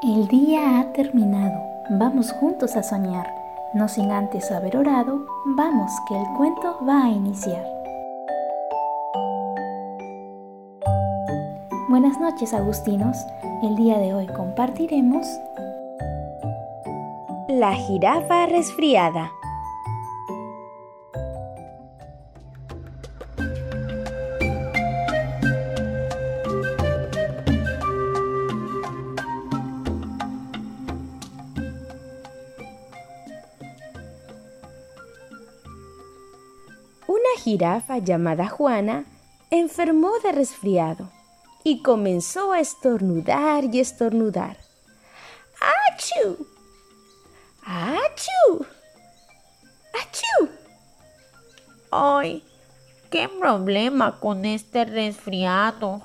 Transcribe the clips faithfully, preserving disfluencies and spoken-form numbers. El día ha terminado, vamos juntos a soñar, no sin antes haber orado, vamos que el cuento va a iniciar. Buenas noches, agustinos, el día de hoy compartiremos La jirafa resfriada. Una jirafa llamada Juana enfermó de resfriado y comenzó a estornudar y estornudar. ¡Achú! ¡Achú! ¡Achú! ¡Ay! ¡Qué problema con este resfriado!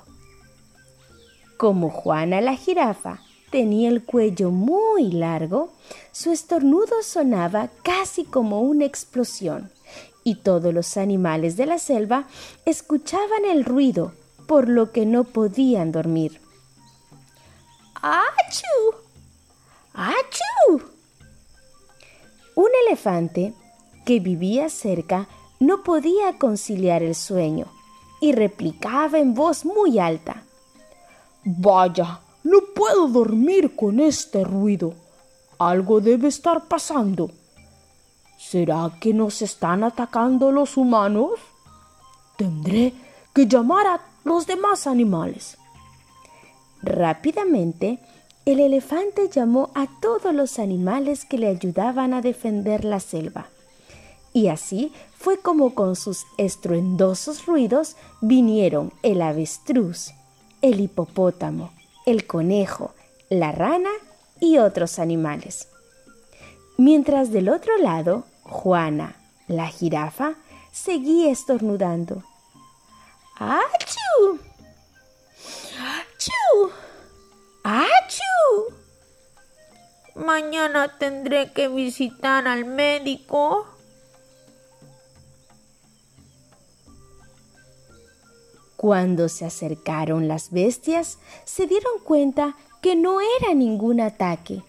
Como Juana la jirafa tenía el cuello muy largo, su estornudo sonaba casi como una explosión. Y todos los animales de la selva escuchaban el ruido, por lo que no podían dormir. ¡Achú! ¡Achú! Un elefante que vivía cerca no podía conciliar el sueño y replicaba en voz muy alta. ¡Vaya, no puedo dormir con este ruido! Algo debe estar pasando. ¿Será que nos están atacando los humanos? Tendré que llamar a los demás animales. Rápidamente, el elefante llamó a todos los animales que le ayudaban a defender la selva. Y así fue como con sus estruendosos ruidos vinieron el avestruz, el hipopótamo, el conejo, la rana y otros animales. Mientras del otro lado, Juana, la jirafa, seguía estornudando. ¡Achú! ¡Achú! ¡Achú! Mañana tendré que visitar al médico. Cuando se acercaron las bestias, se dieron cuenta que no era ningún ataque,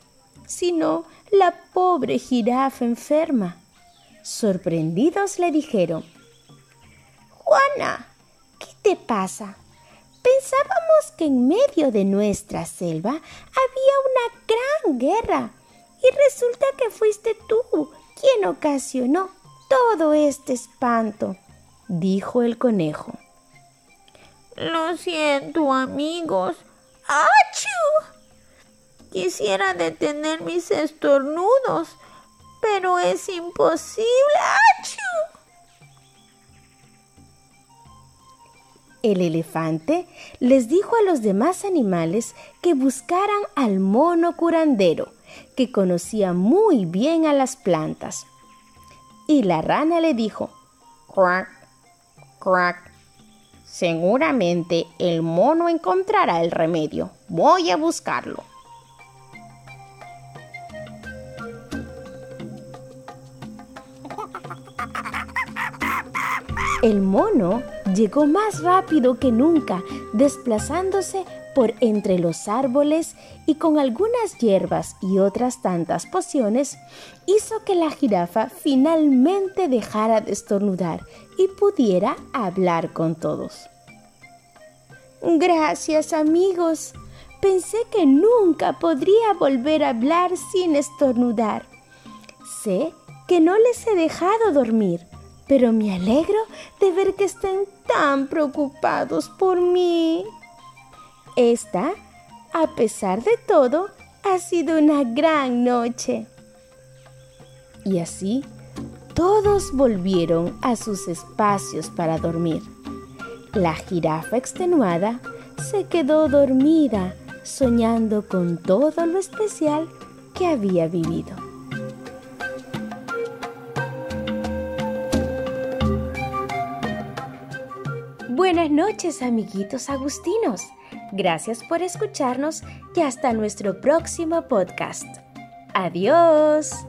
sino la pobre jirafa enferma. Sorprendidos le dijeron: Juana, ¿qué te pasa? Pensábamos que en medio de nuestra selva había una gran guerra y resulta que fuiste tú quien ocasionó todo este espanto, dijo el conejo. Lo siento, amigos. ¡Achú! Quisiera detener mis estornudos, pero es imposible. ¡Achú! El elefante les dijo a los demás animales que buscaran al mono curandero, que conocía muy bien a las plantas. Y la rana le dijo: Crac, crac. Seguramente el mono encontrará el remedio. Voy a buscarlo. El mono llegó más rápido que nunca, desplazándose por entre los árboles y con algunas hierbas y otras tantas pociones, hizo que la jirafa finalmente dejara de estornudar y pudiera hablar con todos. Gracias, amigos. Pensé que nunca podría volver a hablar sin estornudar. Sé que no les he dejado dormir, pero me alegro de ver que estén tan preocupados por mí. Esta, a pesar de todo, ha sido una gran noche. Y así, todos volvieron a sus espacios para dormir. La jirafa extenuada se quedó dormida, soñando con todo lo especial que había vivido. Buenas noches, amiguitos agustinos. Gracias por escucharnos y hasta nuestro próximo podcast. ¡Adiós!